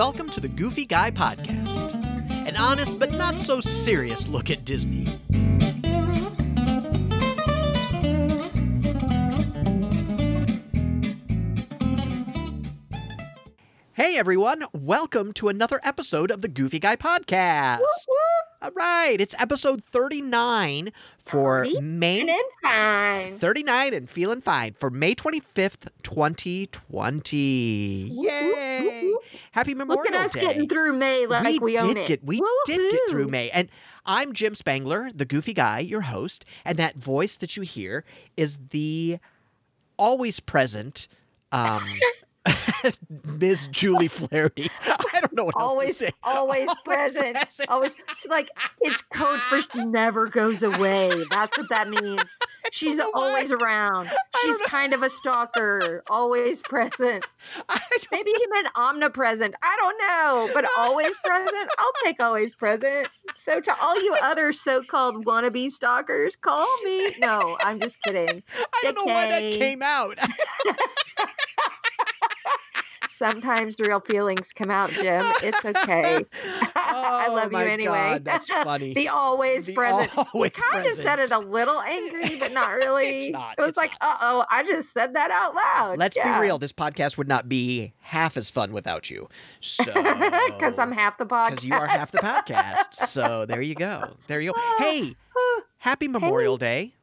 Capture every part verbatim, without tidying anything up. welcome to the Goofy Guy Podcast, an honest but not so serious look at Disney. Hey everyone, welcome to another episode of the Goofy Guy Podcast. Whoop, whoop. All right, it's episode thirty-nine for May. And fine. thirty-nine and feeling fine for May twenty-fifth, twenty twenty. Yay! Whoop, whoop, whoop. Happy Memorial Day. Look at us Day. Getting through May like we, we own it. Get, we Woo-hoo. did get through May. And I'm Jim Spangler, the Goofy Guy, your host. And that voice that you hear is the always present um, Miss Julie Flaherty. I don't know what always, else to say. Always, always present. present. Always. She's like, it's code for she never goes away. That's what that means. She's always what? around. She's kind of a stalker. Always present. Maybe know. he meant omnipresent. I don't know. But always present? I'll take always present. So to all you other so-called wannabe stalkers, call me. No, I'm just kidding. I don't Decay. know why that came out. Sometimes real feelings come out, Jim. It's okay. Oh, I love you anyway. God, that's funny. The always the present. Always I kind present. of said it a little angry, but not really. It's not, it was it's like, not. uh-oh, I just said that out loud. Let's yeah. be real. This podcast would not be half as fun without you. So Because I'm half the podcast. Because you are half the podcast. So there you go. There you go. Oh, hey, oh, happy Memorial hey. Day.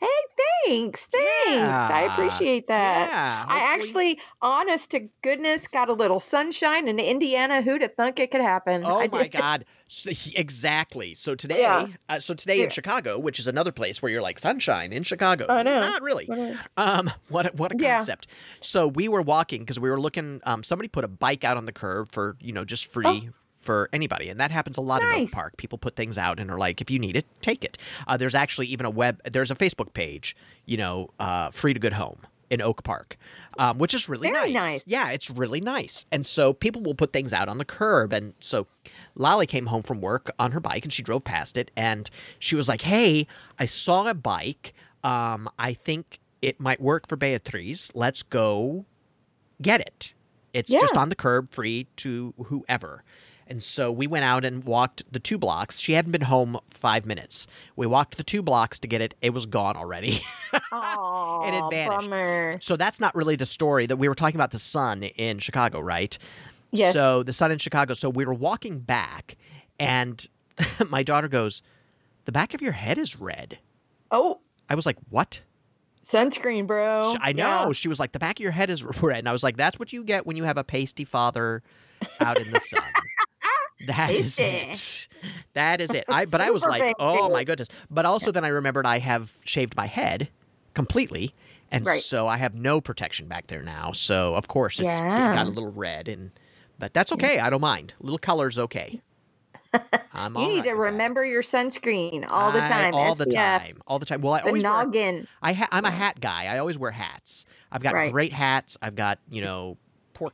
Hey, thanks, thanks. Yeah. I appreciate that. Yeah, I actually, honest to goodness, got a little sunshine in Indiana. Who'd have thunk it could happen? Oh, I my did. God. So, exactly. So today, yeah. uh, so today yeah. in Chicago, which is another place where you're like, sunshine in Chicago. I know. Not really. What um, what a, what a concept. Yeah. So we were walking because we were looking, um, somebody put a bike out on the curb for, you know, just free. Oh. For anybody, and that happens a lot nice. in Oak Park. People put things out and are like, if you need it, take it. Uh, there's actually even a web, there's a Facebook page, you know, uh, Free to Good Home in Oak Park, um, which is really nice. nice. Yeah, it's really nice. And so people will put things out on the curb. And so Lolly came home from work on her bike and she drove past it and she was like, hey, I saw a bike. Um, I think it might work for Beatrice. Let's go get it. It's yeah. just on the curb, free to whoever. And so we went out and walked the two blocks. She hadn't been home five minutes. We walked the two blocks to get it. It was gone already. Oh, it had vanished. Bummer. So that's not really the story that we were talking about the sun in Chicago, right? Yes. So the sun in Chicago. So we were walking back and my daughter goes, the back of your head is red. Oh. I was like, what? Sunscreen, bro. I know. Yeah. She was like, the back of your head is red. And I was like, that's what you get when you have a pasty father out in the sun. That is it. That is it. I, but I was like, oh, my goodness. But also yeah. then I remembered I have shaved my head completely. And right. so I have no protection back there now. So, of course, it's yeah. it got a little red. and But that's okay. Yeah. I don't mind. A little color's okay. I'm you all need right to remember that. your sunscreen all the time. I, all S P F. the time. All the time. Well, I the always noggin. Wear, I ha- I'm a hat guy. I always wear hats. I've got right. great hats. I've got, you know.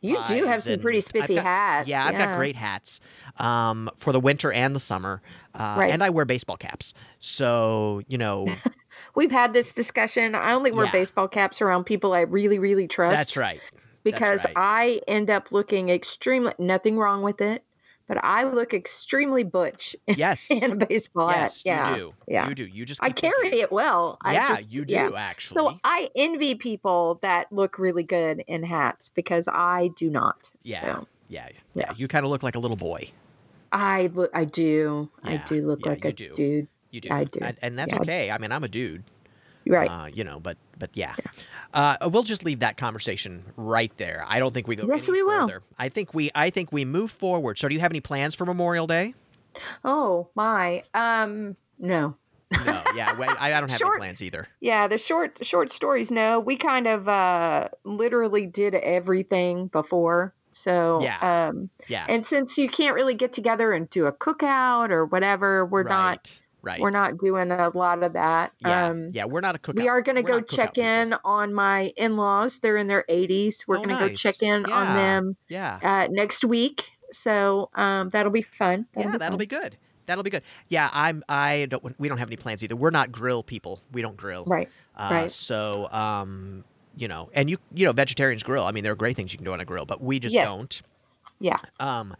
You do have some pretty spiffy got, hats. Yeah, I've yeah. got great hats um, for the winter and the summer. Uh, right. And I wear baseball caps. So, you know. We've had this discussion. I only wear yeah. baseball caps around people I really, really trust. That's right. Because That's right. I end up looking extremely, nothing wrong with it. But I look extremely butch in, yes. in a baseball yes, hat. Yeah. You do. Yeah. You do. You just I carry thinking. it well. I yeah, just, you do yeah. actually. So I envy people that look really good in hats because I do not. Yeah. So, yeah. yeah. Yeah. You kind of look like a little boy. I look I do. Yeah. I do look yeah, like a do. dude. You do. I do. And, and that's yeah. okay. I mean, I'm a dude. Right. Uh, you know, but but yeah. yeah. Uh, we'll just leave that conversation right there. I don't think we go yes, any we further. Will. I think we I think we move forward. So do you have any plans for Memorial Day? Oh, my. Um, no. No, yeah. I, I don't have short, any plans either. Yeah, the short short stories, no. We kind of uh, literally did everything before. So, yeah. Um, yeah. And since you can't really get together and do a cookout or whatever, we're right. not... Right. We're not doing a lot of that. Yeah, um, yeah we're not a cookout. We are going to go check in people. on my in-laws. They're in their eighties. We're oh, going to nice. go check in yeah. on them yeah. uh, next week. So um, that'll be fun. That'll yeah, be that'll fun. be good. That'll be good. Yeah, I'm. I don't. We don't have any plans either. We're not grill people. We don't grill. Right. Uh, right. So um, you know, and you you know, vegetarians grill. I mean, there are great things you can do on a grill, but we just yes. don't. Yeah. Um,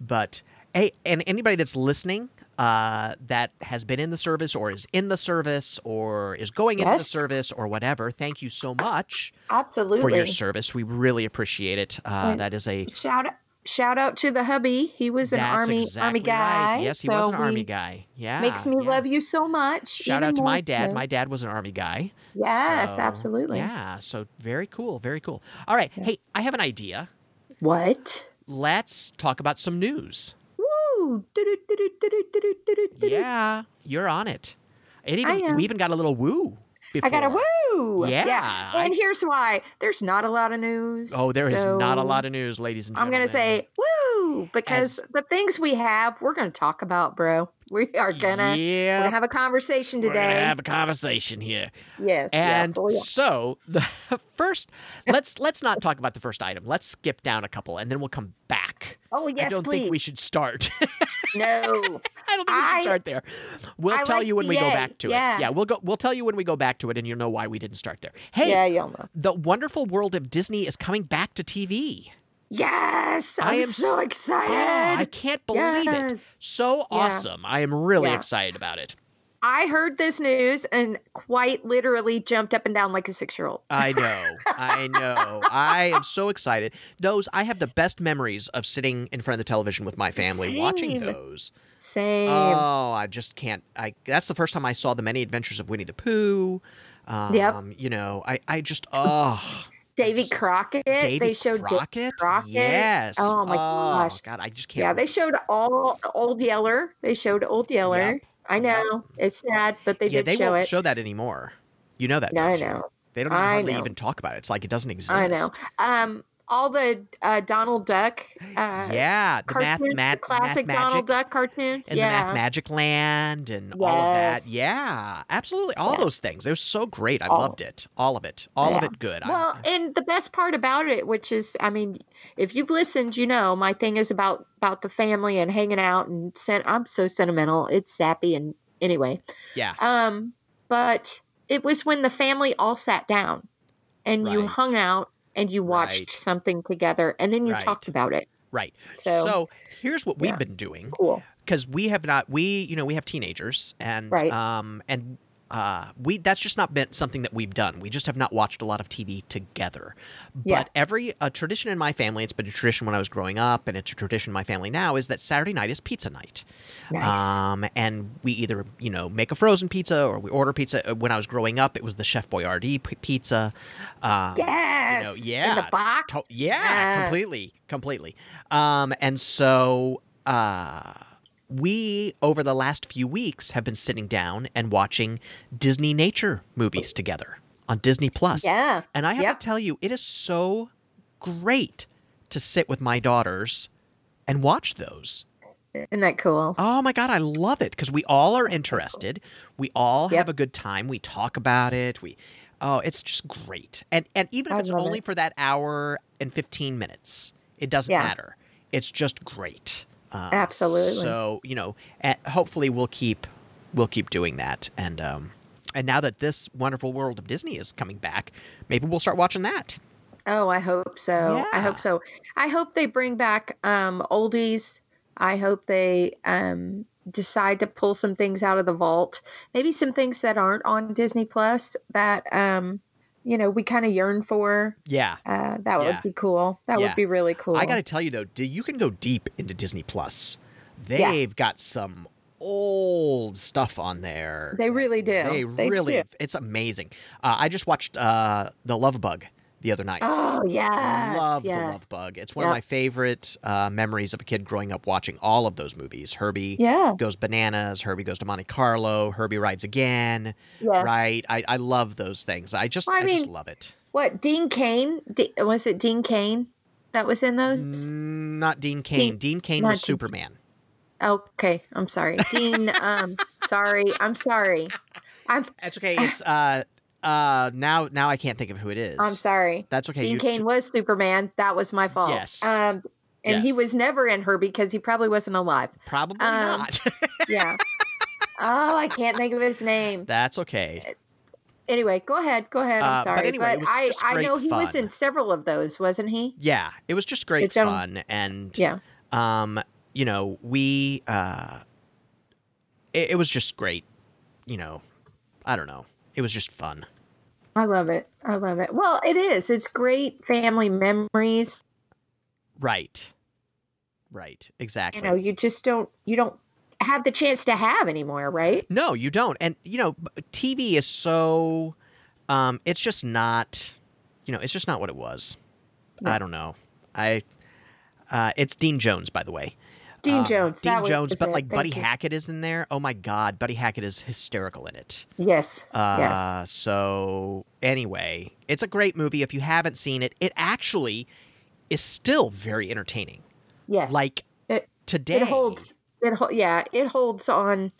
but hey, and anybody that's listening uh, that has been in the service or is in the service or is going yes. into the service or whatever, thank you so much. Absolutely. For your service. We really appreciate it. Uh, that is a shout out. Shout out to the hubby. He was an That's army exactly army guy. Right. Yes, he so was an army guy. Yeah, makes me yeah. love you so much. Shout out to my dad. Too. My dad was an army guy. Yes, so, absolutely. Yeah, so very cool, very cool. All right, yeah. Hey, I have an idea. What? Let's talk about some news. Woo! Yeah, you're on it. It even I am. We even got a little woo. Before. I got a woo. Yeah. yeah. And I, here's why. There's not a lot of news. Oh, there so is not a lot of news, ladies and gentlemen. I'm going to say woo because As, the things we have, we're going to talk about, bro. We are going to yeah. have a conversation today. We're going to have a conversation here. Yes. And yes, oh yeah. so the first, let's let's not talk about the first item. Let's skip down a couple and then we'll come back. Oh, yes, please. I don't please. think we should start. No. I don't think I, we should start there. We'll I tell like you when we yay. go back to yeah. it. Yeah, we'll go. We'll tell you when we go back to it, and you'll know why we didn't start there. Hey, yeah, you'll know. The Wonderful World of Disney is coming back to T V. Yes, I'm I am so excited. Oh, I can't believe yes. it. So awesome. Yeah. I am really yeah. excited about it. I heard this news and quite literally jumped up and down like a six-year-old. I know. I know. I am so excited. Those, I have the best memories of sitting in front of the television with my family Same. watching those. Same. Oh, I just can't. I. That's the first time I saw The Many Adventures of Winnie the Pooh. Um, yep. You know, I, I just, oh. Davy Crockett. Davy they showed Crockett? Davy Crockett. Yes. Oh, my oh, gosh. God, I just can't. Yeah, remember. They showed all Old Yeller. They showed Old Yeller. Yep. I know. It's sad, but they yeah, did they show it. Yeah, they won't show that anymore. You know that. No, I know. They don't even, hardly even talk about it. It's like it doesn't exist. I know. Um, all the uh, Donald Duck uh, yeah, the cartoons, math, math, the classic math Donald Duck cartoons. And yeah. the Math Magic Land and yes. all of that. Yeah, absolutely. All yeah. those things. It was so great. I all. loved it. All of it. All yeah. of it good. Well, I, I, and the best part about it, which is, I mean, if you've listened, you know, my thing is about, about the family and hanging out. and sen- I'm so sentimental. It's sappy. And anyway. Yeah. Um, But it was when the family all sat down and right. you hung out. And you watched right. something together, and then you right. talked about it. Right. So, so here's what we've yeah. been doing. Cool. Because we have not, we, you know, we have teenagers, and right. um, and uh, we that's just not been something that we've done. We just have not watched a lot of T V together. But yeah. every a tradition in my family, it's been a tradition when I was growing up, and it's a tradition in my family now, is that Saturday night is pizza night. Nice. Um, and we either, you know, make a frozen pizza or we order pizza. When I was growing up, it was the Chef Boyardee p- pizza. Um, yeah. You know, yeah. In the box? To- yeah, yeah, completely. Completely. Um, and so uh, we, over the last few weeks, have been sitting down and watching Disney nature movies together on Disney Plus. Yeah. And I have yep. to tell you, it is so great to sit with my daughters and watch those. Isn't that cool? Oh, my God. I love it because we all are interested. We all yep. have a good time. We talk about it. We... Oh, it's just great. And and even if I it's only it. for that hour and fifteen minutes, it doesn't yeah. matter. It's just great. Um, Absolutely. So, you know, hopefully we'll keep we'll keep doing that. And um, and now that this Wonderful World of Disney is coming back, maybe we'll start watching that. Oh, I hope so. Yeah. I hope so. I hope they bring back um, oldies. I hope they um, decide to pull some things out of the vault. Maybe some things that aren't on Disney Plus that, um, you know, we kind of yearn for. Yeah. Uh, that yeah. would be cool. That yeah. would be really cool. I got to tell you, though, you can go deep into Disney Plus. They've yeah. got some old stuff on there. They really do. They, they really do. It's amazing. Uh, I just watched uh, The Love Bug the other night. Oh, yeah. I love yes. The Love Bug. It's one yep. of my favorite uh, memories of a kid growing up watching all of those movies. Herbie yeah. goes bananas. Herbie goes to Monte Carlo. Herbie rides again. Yeah. Right? I, I love those things. I just well, I, I mean, just love it. What, Dean Cain? De- was it Dean Cain that was in those? Mm, not Dean Cain. Dean, Dean Cain was Dean. Superman. Okay. I'm sorry. Dean, um, sorry. I'm sorry. I've, That's okay. It's... uh. Uh, now, now I can't think of who it is. I'm sorry. That's okay. Dean Cain t- was Superman. That was my fault. Yes. Um, and yes. he was never in Herbie because he probably wasn't alive. Probably um, not. yeah. Oh, I can't think of his name. That's okay. Anyway, go ahead. Go ahead. I'm uh, sorry. But anyway, but I, I know fun. He was in several of those, wasn't he? Yeah. It was just great fun. And, yeah. um, you know, we, uh, it, it was just great. You know, I don't know. It was just fun. I love it. I love it. Well, it is. It's great family memories. Right. Right. Exactly. You know, you just don't, you don't have the chance to have anymore, right? No, you don't. And, you know, T V is so, um, it's just not, you know, it's just not what it was. No. I don't know. I, uh, it's Dean Jones, by the way. Dean um, Jones. Dean Jones, but it. like Thank Buddy you. Hackett is in there. Oh my God, Buddy Hackett is hysterical in it. Yes. Uh, yes. So anyway, it's a great movie. If you haven't seen it, it actually is still very entertaining. Yeah. Like it, today. It holds. It ho- yeah, it holds on.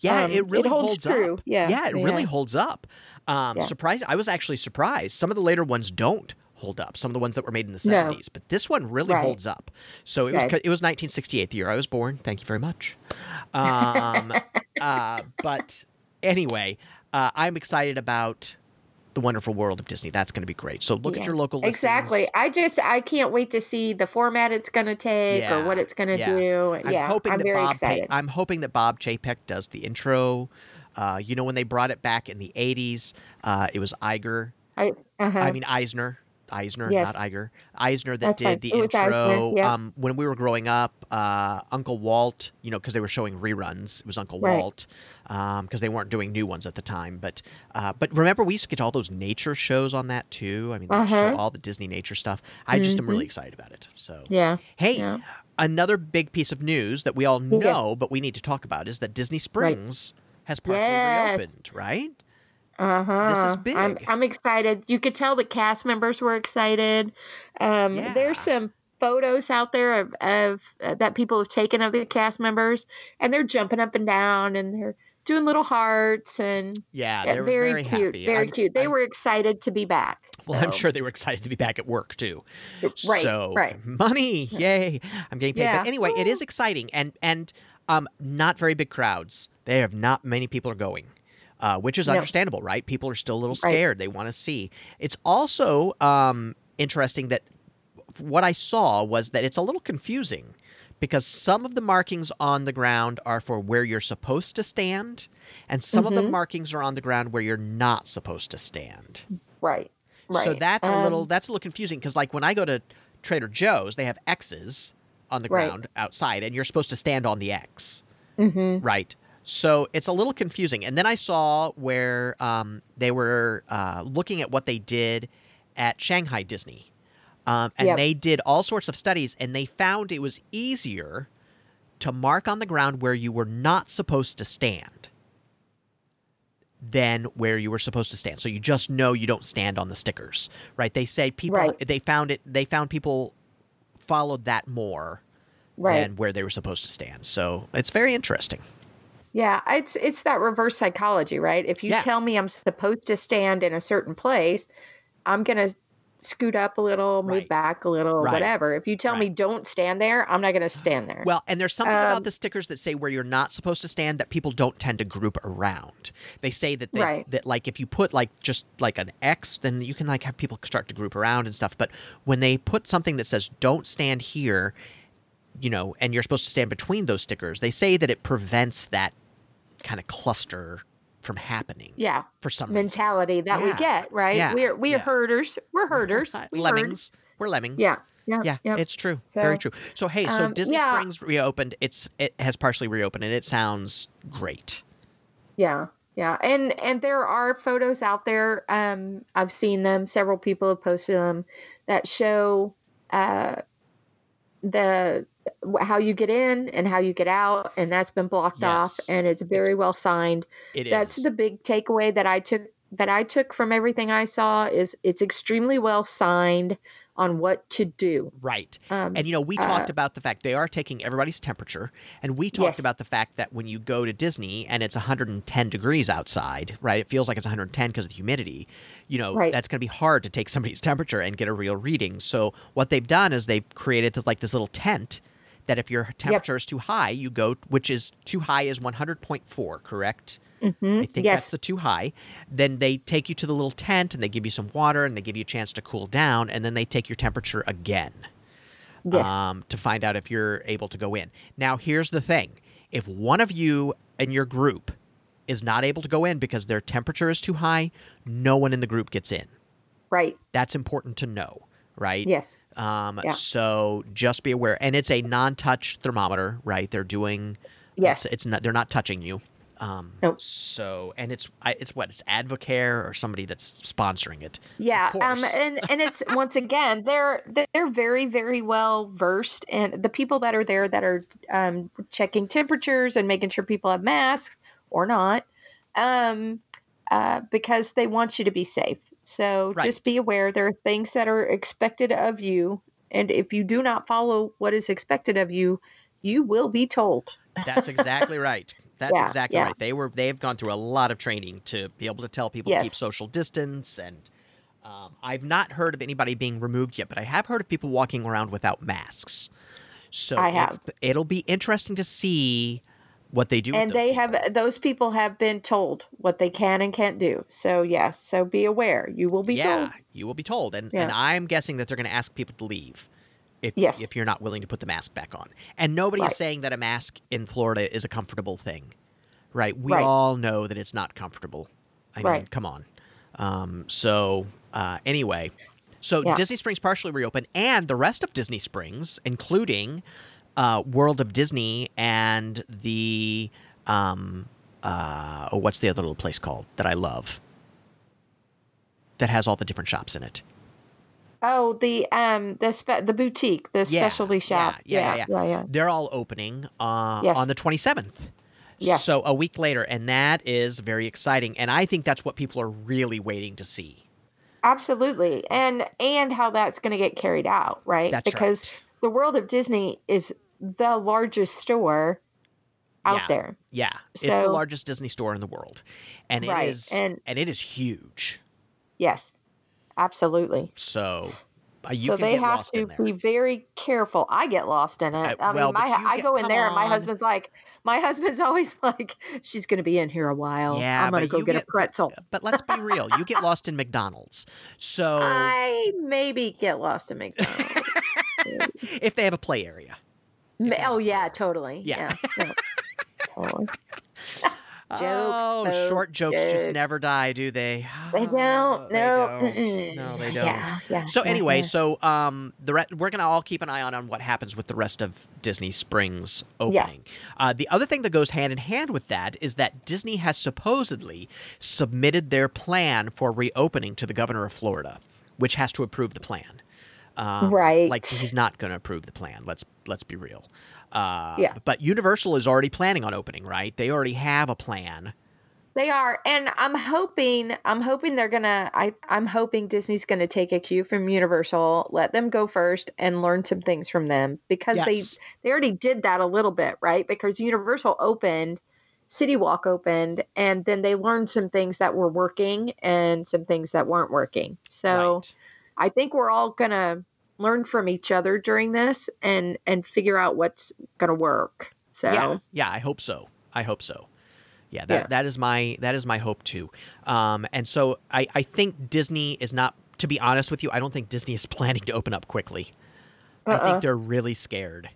Yeah, um, it really it holds, holds true. up. Yeah, yeah it yeah. really holds up. Um, yeah. Surprised. I was actually surprised. Some of the later ones don't hold up. Some of the ones that were made in the seventies, no. but this one really right. holds up. So it right. was it was nineteen sixty-eight, the year I was born. Thank you very much. Um, uh, but anyway, uh, I'm excited about The Wonderful World of Disney. That's going to be great. So look yeah. at your local listings. Exactly. I just I can't wait to see the format it's going to take yeah. or what it's going to yeah. do. I'm yeah, hoping I'm that very Bob excited. Pa- I'm hoping that Bob Chapek does the intro. Uh, you know, when they brought it back in the eighties, uh, it was Iger. I, uh-huh. I mean Eisner. Eisner, yes. not Iger. Eisner that That's did fine. the it intro. Yeah. Um, when we were growing up, uh, Uncle Walt, you know, because they were showing reruns. It was Uncle right. Walt because um, they weren't doing new ones at the time. But uh, but remember, we used to get all those nature shows on that, too. I mean, uh-huh. all the Disney nature stuff. I just mm-hmm. am really excited about it. So, yeah. Hey, yeah. another big piece of news that we all know, yes. but we need to talk about is that Disney Springs right. has partially yes. reopened, right? Uh-huh. This is big. I'm, I'm excited. You could tell the cast members were excited. Um, yeah. There's some photos out there of, of uh, that people have taken of the cast members, and they're jumping up and down, and they're doing little hearts, and yeah, they were very, very cute, happy. very I'm, cute. They I'm, were excited to be back. So. Well, I'm sure they were excited to be back at work too. Right. So right. money, yay! I'm getting paid. Yeah. But anyway, it is exciting, and and um, not very big crowds. They have not many people are going. Uh, which is understandable, no. right? People are still a little scared. Right. They want to see. It's also um, interesting that what I saw was that it's a little confusing because some of the markings on the ground are for where you're supposed to stand, and some mm-hmm. of the markings are on the ground where you're not supposed to stand. Right, right. So that's um, a little that's a little confusing because, like, when I go to Trader Joe's, they have X's on the right. ground outside, and you're supposed to stand on the X, mm-hmm. right? So it's a little confusing. And then I saw where um, they were uh, looking at what they did at Shanghai Disney. Um, and yep. they did all sorts of studies, and they found it was easier to mark on the ground where you were not supposed to stand than where you were supposed to stand. So you just know you don't stand on the stickers, right? They say people right. they found it they found people followed that more right. than where they were supposed to stand. So it's very interesting. Yeah, it's it's that reverse psychology, right? If you yeah. tell me I'm supposed to stand in a certain place, I'm going to scoot up a little, move right. back a little, right. whatever. If you tell right. me don't stand there, I'm not going to stand there. Well, and there's something um, about the stickers that say where you're not supposed to stand that people don't tend to group around. They say that they, right. that like if you put like just like an X, then you can like have people start to group around and stuff. But when they put something that says don't stand here, you know, and you're supposed to stand between those stickers, they say that it prevents that kind of cluster from happening. Yeah. For some mentality reason. that yeah. we get, right? Yeah. We're, we're yeah. herders. We're herders. We lemmings. Herd. We're lemmings. Yeah. Yeah. yeah. Yep. It's true. So, Very true. So, hey, so um, Disney yeah. Springs reopened. It's, it has partially reopened, and it sounds great. Yeah. Yeah. And, and there are photos out there. Um, I've seen them. Several people have posted them that show, uh, the, how you get in and how you get out, and that's been blocked yes. off, and it's very it's, well signed. It that's is. the big takeaway that I took that I took from everything I saw is it's extremely well signed on what to do. Right. Um, and, you know, we uh, talked about the fact they are taking everybody's temperature, and we talked yes. about the fact that when you go to Disney and it's one hundred ten degrees outside, right, it feels like it's one hundred ten because of the humidity, you know, right. that's going to be hard to take somebody's temperature and get a real reading. So what they've done is they've created this like this little tent that if your temperature yep. is too high, you go, which is too high is one hundred point four, correct? Mm-hmm. I think yes. that's the too high. Then they take you to the little tent and they give you some water and they give you a chance to cool down, and then they take your temperature again yes. um, to find out if you're able to go in. Now, here's the thing. If one of you in your group is not able to go in because their temperature is too high, no one in the group gets in. Right. That's important to know, right? Yes. Um, yeah. So just be aware. And it's a non-touch thermometer, right? They're doing yes. – it's, it's not, they're not touching you. Um, nope. So, and it's, it's what, it's Advocare or somebody that's sponsoring it. Yeah. Um, and, and it's, once again, they're, they're very, very well versed. And the people that are there that are, um, checking temperatures and making sure people have masks or not, um, uh, because they want you to be safe. So right. just be aware there are things that are expected of you. And if you do not follow what is expected of you, you will be told. That's exactly right. That's yeah, exactly yeah. right. They were they've gone through a lot of training to be able to tell people yes. to keep social distance. And um, I've not heard of anybody being removed yet, but I have heard of people walking around without masks. So I have. It, it'll be interesting to see what they do. And with those they people. have those people have been told what they can and can't do. So yes, so be aware. You will be yeah, told. Yeah, you will be told. And yeah. and I'm guessing that they're going to ask people to leave. If, yes. if you're not willing to put the mask back on. And nobody right. is saying that a mask in Florida is a comfortable thing, right? We right. all know that it's not comfortable. I right. mean, come on. Um, so uh, anyway, so yeah. Disney Springs partially reopened, and the rest of Disney Springs, including uh, World of Disney and the um, – uh, oh, what's the other little place called that I love that has all the different shops in it? Oh, the um, the spe- the boutique, the yeah, specialty shop. Yeah yeah yeah, yeah, yeah, yeah. They're all opening uh, yes. on the twenty-seventh. Yes. So a week later, and that is very exciting. And I think that's what people are really waiting to see. Absolutely, and and how that's going to get carried out, right? That's because right. the World of Disney is the largest store out yeah, there. Yeah, so, it's the largest Disney store in the world, and it right, is and, and it is huge. Yes. Absolutely. So uh, you so can they get have lost to be very careful. I get lost in it. Uh, I well, mean, my, I go in there on. and my husband's like, my husband's always like, she's going to be in here a while. Yeah, I'm going to go get, get a pretzel. But, but let's be real. You get lost in McDonald's. So I maybe get lost in McDonald's. If they have a play area. Oh, yeah, totally. Yeah. yeah. totally. Jokes, oh, folks, short jokes, jokes just never die, do they? They don't. Oh, no, they don't. no, they don't. Yeah, yeah, so yeah, anyway, yeah. so um, the re- we're gonna all keep an eye on, on what happens with the rest of Disney Springs opening. Yeah. Uh, the other thing that goes hand in hand with that is that Disney has supposedly submitted their plan for reopening to the governor of Florida, which has to approve the plan. Um, right. Like he's not gonna approve the plan. Let's let's be real. Uh, yeah. But Universal is already planning on opening, right? They already have a plan. They are. And I'm hoping, I'm hoping they're going to, I, I'm hoping Disney's going to take a cue from Universal, let them go first and learn some things from them, because yes. they, they already did that a little bit, right? Because Universal opened, City Walk opened, and then they learned some things that were working and some things that weren't working. So right. I think we're all going to learn from each other during this and, and figure out what's going to work. So yeah, yeah, I hope so. I hope so. Yeah, that yeah. that is my that is my hope too. Um, and so I, I think Disney is not, to be honest with you, I don't think Disney is planning to open up quickly. Uh-uh. I think they're really scared.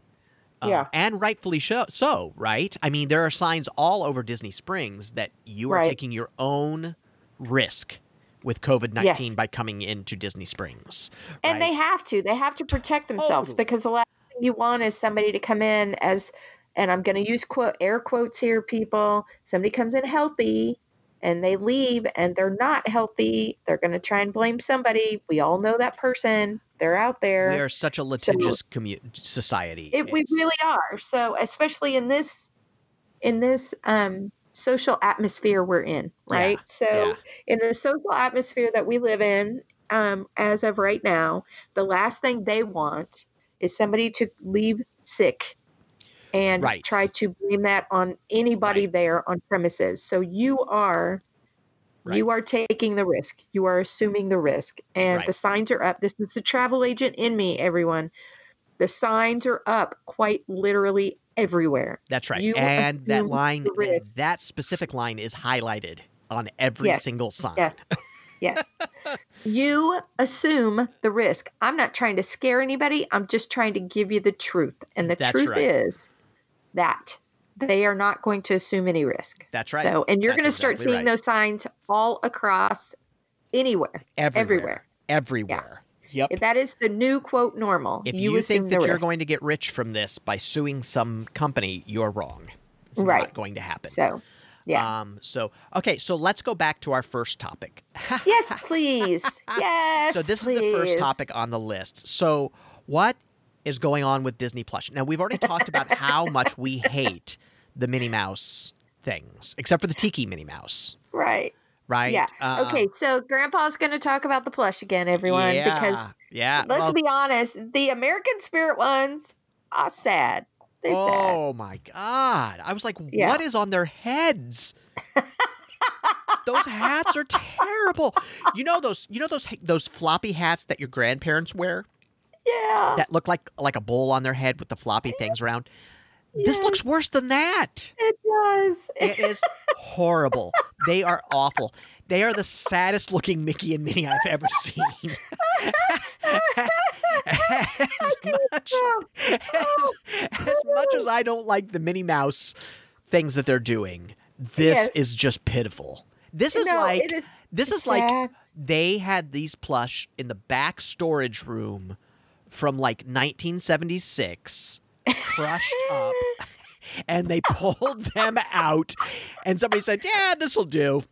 Um, yeah. And rightfully so, right? I mean, there are signs all over Disney Springs that you are right. taking your own risk with COVID nineteen yes. by coming into Disney Springs. Right? And they have to. They have to protect themselves oh. because the last thing you want is somebody to come in as, and I'm going to use quote air quotes here, people, somebody comes in healthy and they leave and they're not healthy. They're going to try and blame somebody. We all know that person. They're out there. We are such a litigious so, commu- society. It, we really are. So especially in this, in this, um, social atmosphere we're in, right? Yeah, so yeah. in the social atmosphere that we live in, um, as of right now, the last thing they want is somebody to leave sick and right. try to blame that on anybody right. there on premises. So you are, right. you are taking the risk. You are assuming the risk, and right. the signs are up. This is the travel agent in me, everyone. The signs are up quite literally everywhere. That's right. You and that line, that specific line is highlighted on every yes. single sign. Yes. Yes. You assume the risk. I'm not trying to scare anybody. I'm just trying to give you the truth. And the That's truth right. is that they are not going to assume any risk. That's right. So, and you're going to exactly start seeing right. those signs all across anywhere. Everywhere. Everywhere. Everywhere. Yeah. Yep. That is the new quote normal. If you, you think that you're risk. going to get rich from this by suing some company, you're wrong. It's right. not going to happen. So. Yeah. Um, so, okay. So let's go back to our first topic. Yes, please. Yes, So this please. is the first topic on the list. So what is going on with Disney Plus? Now, we've already talked about how much we hate the Minnie Mouse things, except for the Tiki Minnie Mouse. Right. Right. Yeah. Um, okay. So Grandpa's going to talk about the plush again, everyone. Yeah. Because yeah. let's well, be honest, the American Spirit ones are sad. They're oh sad. my God. I was like, yeah. what is on their heads? Those hats are terrible. You know those you know those those floppy hats that your grandparents wear? Yeah. That look like like a bowl on their head with the floppy things around. Yeah. This looks worse than that. It does. It is horrible. They are awful. They are the saddest looking Mickey and Minnie I've ever seen. as, much, as, as much as I don't like the Minnie Mouse things that they're doing, this yes. is just pitiful. This is no, like is, this is like sad. They had these plush in the back storage room from like nineteen seventy-six, crushed up, and they pulled them out, and somebody said, "Yeah, this will do."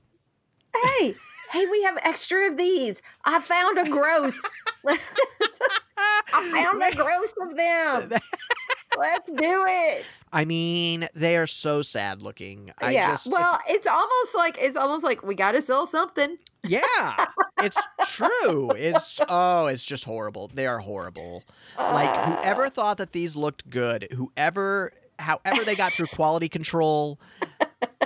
Hey, hey, we have extra of these. I found a gross. I found a gross of them. Let's do it. I mean, they are so sad looking. I yeah. Just, well, if... it's almost like it's almost like we got to sell something. Yeah, it's true. It's oh, it's just horrible. They are horrible. Uh... Like whoever thought that these looked good, whoever, however they got through quality control.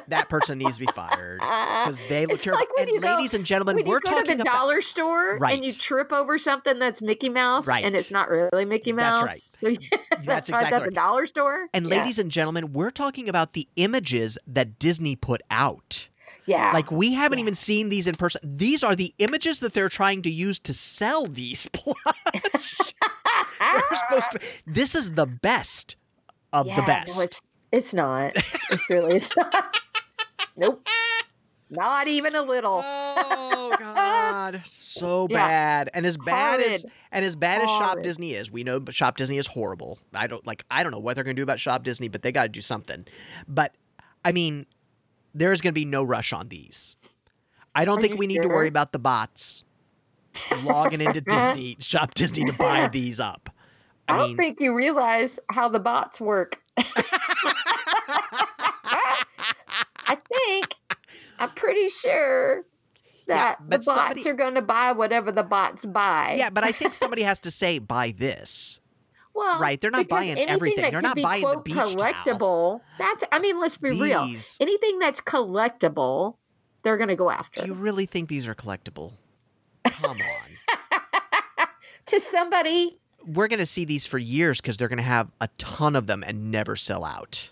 That person needs to be fired because they look terrible. Like and go, ladies and gentlemen, we're talking about... When you go to the about, dollar store right. and you trip over something that's Mickey Mouse right. and it's not really Mickey Mouse. That's right. So that's, that's exactly right. At the dollar store. And yeah. ladies and gentlemen, we're talking about the images that Disney put out. Yeah. Like we haven't yeah. even seen these in person. These are the images that they're trying to use to sell these plots. They're supposed to... This is the best of yeah, the best. No, it's, it's not. It's really it's not. Nope. Not even a little. Oh God. So yeah. bad. And as bad Horrid. as and as bad Horrid. as Shop Disney is, we know Shop Disney is horrible. I don't like I don't know what they're gonna do about Shop Disney, but they gotta do something. But I mean, there's gonna be no rush on these. I don't Are think we sure? need to worry about the bots logging into Disney, Shop Disney to buy these up. I, I don't mean, think you realize how the bots work. I think, I'm pretty sure that yeah, the bots somebody, are going to buy whatever the bots buy. Yeah, but I think somebody has to say, buy this. Well, right, they're not buying everything. That they're not be, buying quote, the beach collectible. Towel. That's, I mean, let's be these, real. Anything that's collectible, they're going to go after. Do you really think these are collectible? Come on. To somebody. We're going to see these for years because they're going to have a ton of them and never sell out.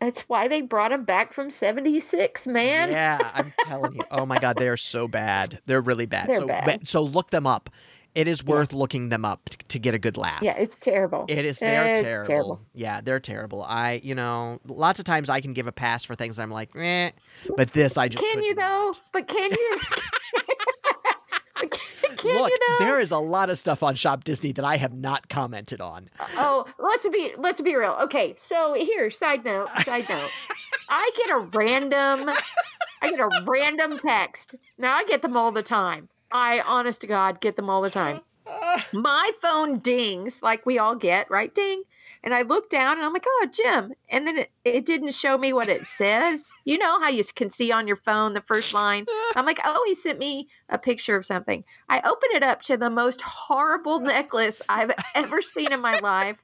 That's why they brought them back from seventy-six, man. Yeah, I'm telling you. Oh, my God. They are so bad. They're really bad. They're so, bad. So look them up. It is worth yeah. looking them up t- to get a good laugh. Yeah, it's terrible. It is. They're it's terrible. terrible. Yeah, they're terrible. I, you know, lots of times I can give a pass for things that I'm like, eh. But this I just Can you, though? But can you? Can Look, you know? There is a lot of stuff on Shop Disney that I have not commented on. Oh, let's be let's be real. Okay, so here, side note, side note. I get a random, I get a random text. Now I get them all the time. I, honest to God, get them all the time. My phone dings like we all get, right? Ding. And I look down and I'm like, oh, Jim. And then it, it didn't show me what it says. You know how you can see on your phone the first line. I'm like, oh, he sent me a picture of something. I open it up to the most horrible necklace I've ever seen in my life.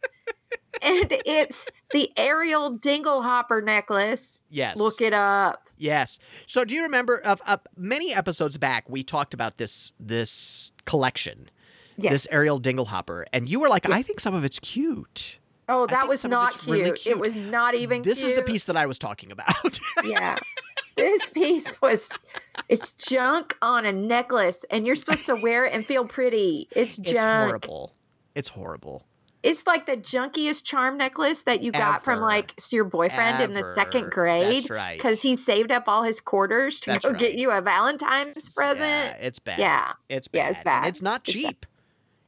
And it's the Ariel Dinglehopper necklace. Yes. Look it up. Yes. So do you remember of, of many episodes back, we talked about this this collection. yes. this Ariel Dinglehopper, and you were like, yes. I think some of it's cute. Oh, that was not cute. Really cute. It was not even this cute. This is the piece that I was talking about. Yeah. This piece was, it's junk on a necklace, and you're supposed to wear it and feel pretty. It's junk. It's horrible. It's horrible. It's like the junkiest charm necklace that you Ever. got from like your boyfriend Ever. in the second grade. That's right. Because he saved up all his quarters to That's go right. get you a Valentine's present. Yeah, it's bad. Yeah. It's bad. Yeah, it's bad. And it's not cheap. It's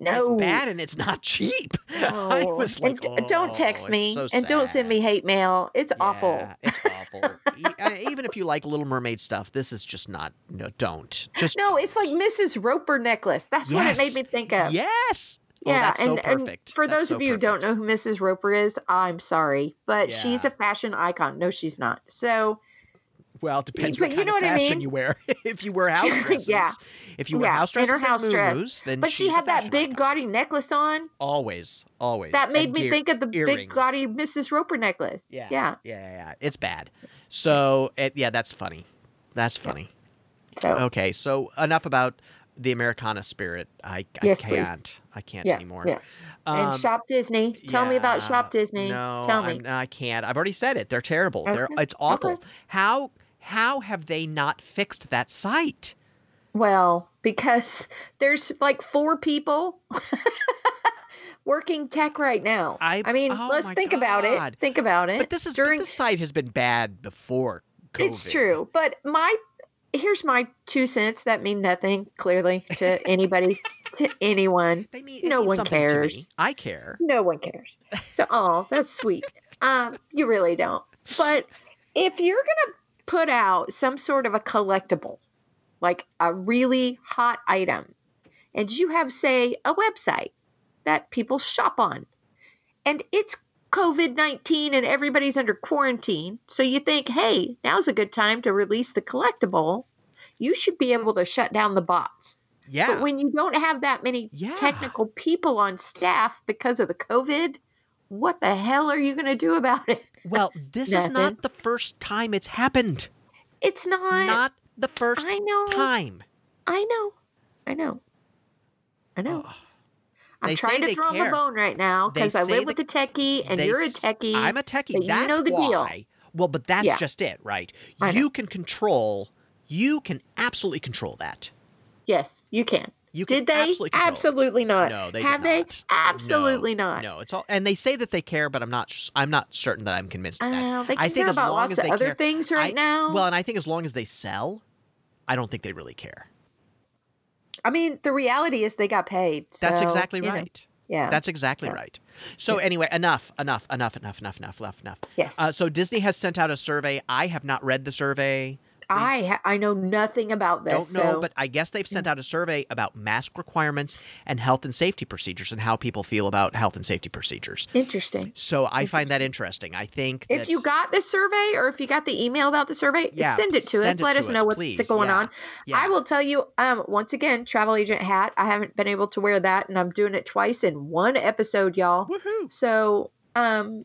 No. It's bad and it's not cheap. Oh. I was like, and oh, don't text me so and don't send me hate mail. It's yeah, awful. It's awful. e- even if you like Little Mermaid stuff, this is just not, no, don't. Just No, don't. It's like Missus Roper necklace. That's yes. what it made me think of. Yes. Yeah, oh, and, so and for that's those so of you perfect. who don't know who Missus Roper is, I'm sorry, but yeah. she's a fashion icon. No, she's not. So. Well, it depends but what kind you know of what fashion I mean? you wear. If you wear house dresses. yeah. If you wear yeah. house dresses and house dress. then But she had that big gaudy necklace on. Always. Always. That made and me gear, think of the earrings. big gaudy Missus Roper necklace. Yeah. Yeah. Yeah. yeah, yeah. It's bad. So, it, yeah, that's funny. That's funny. Yeah. So. Okay. So, enough about the Americana spirit. I, I yes, can't. Please. I can't yeah. anymore. Yeah. Um, and Shop Disney. Tell yeah, me about Shop Disney. No, Tell me. no, I can't. I've already said it. They're terrible. Okay. They're It's awful. Okay. How... How have they not fixed that site? Well, because there's like four people working tech right now. I, I mean, oh let's think God. about it. Think about it. But this is during this site has been bad before COVID. It's true. But my here's my two cents that mean nothing clearly to anybody, to anyone. They mean, no means one cares. To me. I care. No one cares. So, oh, that's sweet. Um, you really don't. But if you're gonna put out some sort of a collectible, like a really hot item, and you have, say, a website that people shop on, and it's COVID nineteen and everybody's under quarantine, so you think, hey, now's a good time to release the collectible, you should be able to shut down the bots. Yeah. But when you don't have that many yeah. technical people on staff because of the COVID, what the hell are you going to do about it? Well, this is not the first time it's happened. It's not. It's not the first I know. time. I know. I know. I know. Oh, I'm trying to throw him a bone right now because I live with a techie and you're a techie. I'm a techie. That's why. You know the deal. Well, but that's yeah. just it, right? You can control. You can absolutely control that. Yes, you can. Did they? Absolutely, absolutely not. No, they have they? Not. Absolutely no, not. No, it's all. And they say that they care, but I'm not. I'm not certain that I'm convinced of that. Uh, they I think care as about long lots as they of other care, things right I, now. Well, and I think as long as they sell, I don't think they really care. I mean, the reality is they got paid. So, That's exactly right. Know. Yeah. That's exactly yeah. right. So yeah. anyway, enough, enough, enough, enough, enough, enough, enough, enough. Yes. Uh, so Disney has sent out a survey. I have not read the survey. I ha- I know nothing about this. Don't know, so. but I guess they've sent out a survey about mask requirements and health and safety procedures and how people feel about health and safety procedures. Interesting. So I interesting. find that interesting. I think if that's... you got the survey or if you got the email about the survey, yeah, send it to send us. It Let to us know us, what's please. going yeah. on. Yeah. I will tell you. Um, once again, travel agent hat. I haven't been able to wear that, and I'm doing it twice in one episode, y'all. Woohoo! So, um.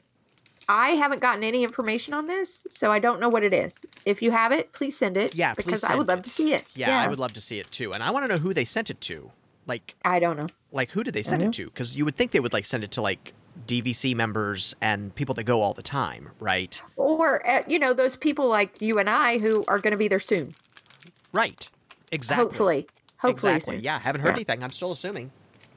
I haven't gotten any information on this, so I don't know what it is. If you have it, please send it. Yeah, because please send I would love it. to see it. Yeah, yeah, I would love to see it too, and I want to know who they sent it to. Like, I don't know. Like, who did they send it to? Because you would think they would like send it to like D V C members and people that go all the time, right? Or uh, you know, those people like you and I who are going to be there soon. Right. Exactly. Hopefully. Hopefully. Exactly. Soon. Yeah. Haven't heard yeah. anything. I'm still assuming.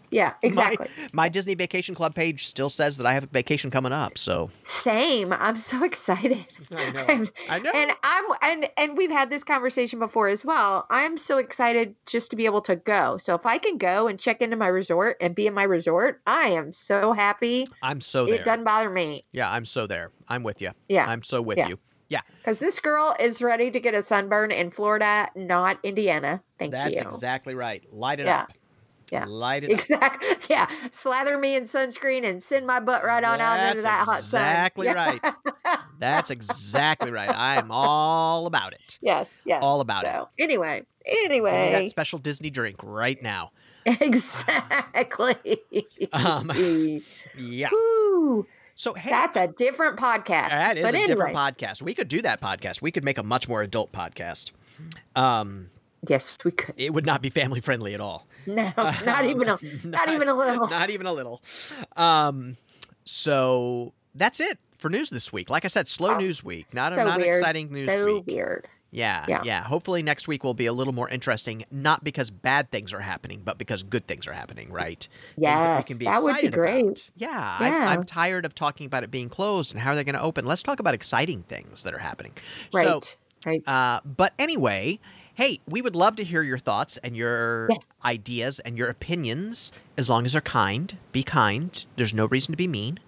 Yeah, exactly. My, my Disney Vacation Club page still says that I have a vacation coming up. So same. I'm so excited. I know. I'm, I know. And I'm and and we've had this conversation before as well. I'm so excited just to be able to go. So if I can go and check into my resort and be in my resort, I am so happy. I'm so there. It doesn't bother me. Yeah, I'm so there. I'm with you. Yeah, I'm so with yeah. you. Yeah. Because this girl is ready to get a sunburn in Florida, not Indiana. Thank That's you. That's exactly right. Light it yeah. up. Yeah. Light it exactly. up. Yeah. Slather me in sunscreen and send my butt right on That's out into that hot sun. Exactly right. That's exactly right. I'm all about it. Yes. Yes. All about so, it. Anyway. Anyway. That special Disney drink right now. Exactly. um, yeah. Woo. So hey, that's a different podcast. That is but a anyway. different podcast. We could do that podcast. We could make a much more adult podcast. Um Yes, we could. It would not be family friendly at all. No, not even a, not, not even a little. Not even a little. Um, so that's it for news this week. Like I said, slow oh, news week. Not so a not weird. exciting news so week. So weird. Yeah, yeah, yeah. Hopefully next week will be a little more interesting, not because bad things are happening, but because good things are happening, right? Yes, that, we can be that would be great. About. Yeah, yeah. I, I'm tired of talking about it being closed and how they're going to open. Let's talk about exciting things that are happening. Right, so, right. Uh, but anyway, hey, we would love to hear your thoughts and your yes. ideas and your opinions, as long as they're kind. Be kind. There's no reason to be mean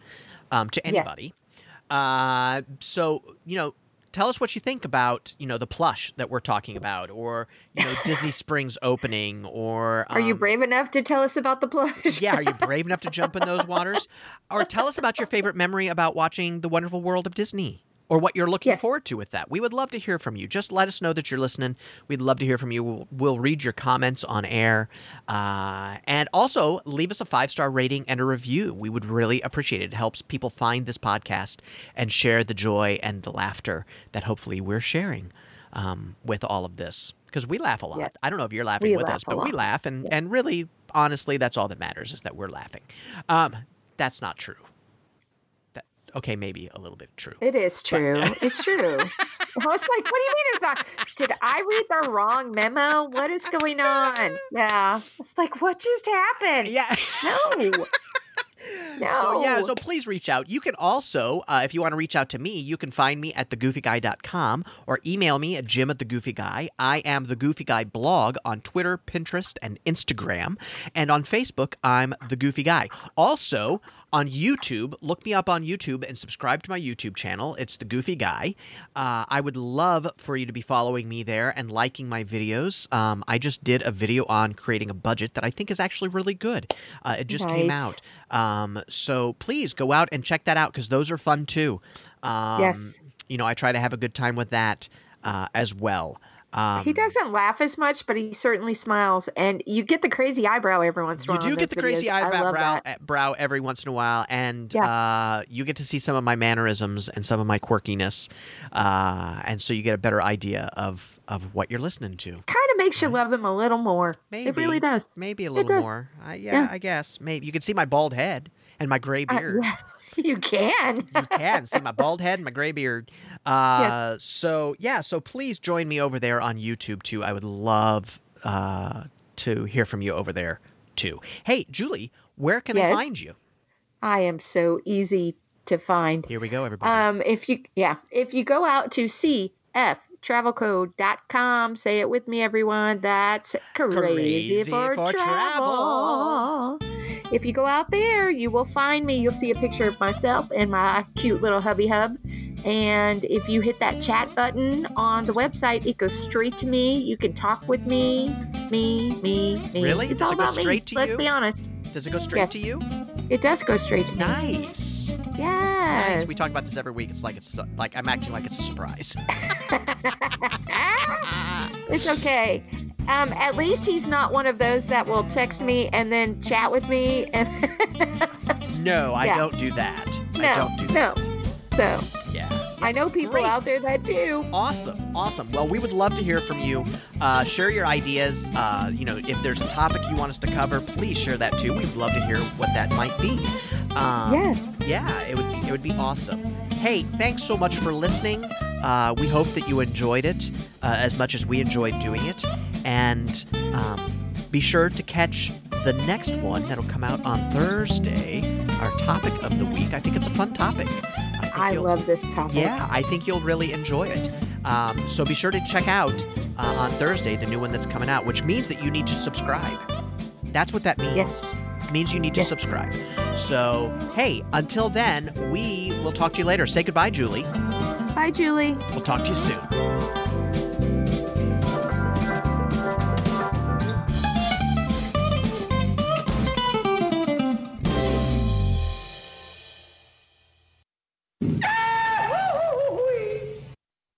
um, to anybody. Yes. Uh, so, you know, tell us what you think about, you know, the plush that we're talking about, or, you know, Disney Springs opening, or um, are you brave enough to tell us about the plush? Yeah, are you brave enough to jump in those waters? Or tell us about your favorite memory about watching The Wonderful World of Disney, or what you're looking yes. forward to with that. We would love to hear from you. Just let us know that you're listening. We'd love to hear from you. We'll, we'll read your comments on air. Uh, and also, leave us a five-star rating and a review. We would really appreciate it. It helps people find this podcast and share the joy and the laughter that hopefully we're sharing um, with all of this. Because we laugh a lot. Yep. I don't know if you're laughing we with laugh us, but lot. we laugh. And, yep. and really, honestly, that's all that matters, is that we're laughing. Um, that's not true. Okay, maybe a little bit true. It is true. But, it's true. I was like, what do you mean it's not? Did I read the wrong memo? What is going on? Yeah. It's like, what just happened? Yeah. No. No. So, yeah, so please reach out. You can also, uh, if you want to reach out to me, you can find me at the goofy guy dot com, or email me at jim at the goofy guy. I am The Goofy Guy blog on Twitter, Pinterest, and Instagram. And on Facebook, I'm The Goofy Guy. Also, on YouTube, look me up on YouTube and subscribe to my YouTube channel. It's The Goofy Guy. Uh, I would love for you to be following me there and liking my videos. Um, I just did a video on creating a budget that I think is actually really good. Uh, it just nice. came out. Um, so please go out and check that out, because those are fun too. Um, yes. You know, I try to have a good time with that uh, as well. Um, he doesn't laugh as much, but he certainly smiles, and you get the crazy eyebrow every once in a while. You do get the videos. crazy eyebrow brow, brow every once in a while, and yeah. uh, you get to see some of my mannerisms and some of my quirkiness, uh, and so you get a better idea of, of what you're listening to. Kind of makes you love him a little more. Maybe, it really does. Maybe a little more. I, yeah, yeah, I guess. Maybe you can see my bald head and my gray beard. Uh, yeah. You can. You can. See my bald head and my gray beard. Uh, yeah. So, yeah. So please join me over there on YouTube, too. I would love uh, to hear from you over there, too. Hey, Julie, where can yes. they find you? I am so easy to find. Here we go, everybody. Um, if you, yeah. If you go out to C F travel code dot com, say it with me, everyone. That's crazy, crazy for, for travel. travel. If you go out there, you will find me. You'll see a picture of myself and my cute little hubby hub. And if you hit that chat button on the website, it goes straight to me. You can talk with me, me, me, me. Really? It's does all it go about straight me. To Let's you? Let's be honest. Does it go straight yes. to you? It does go straight to me. Nice. Yes. Nice. We talk about this every week. It's like it's like I'm acting like it's a surprise. It's okay. Um, at least he's not one of those that will text me and then chat with me. And no, I yeah. don't do that. No, I don't do no. that. So, yeah. I know people Great. out there that do. Awesome. Awesome. Well, we would love to hear from you. Uh, share your ideas. Uh, you know, if there's a topic you want us to cover, please share that too. We'd love to hear what that might be. Um, yes. Yeah, it would, it would be awesome. Hey, thanks so much for listening. Uh, we hope that you enjoyed it uh, as much as we enjoyed doing it. And um, be sure to catch the next one that'll come out on Thursday, our topic of the week. I think it's a fun topic. I, I love this topic. Yeah, I think you'll really enjoy it. Um, so be sure to check out uh, on Thursday the new one that's coming out, which means that you need to subscribe. That's what that means. Yes. It means you need to yes. subscribe. So, hey, until then, we will talk to you later. Say goodbye, Julie. Bye, Julie. We'll talk to you soon.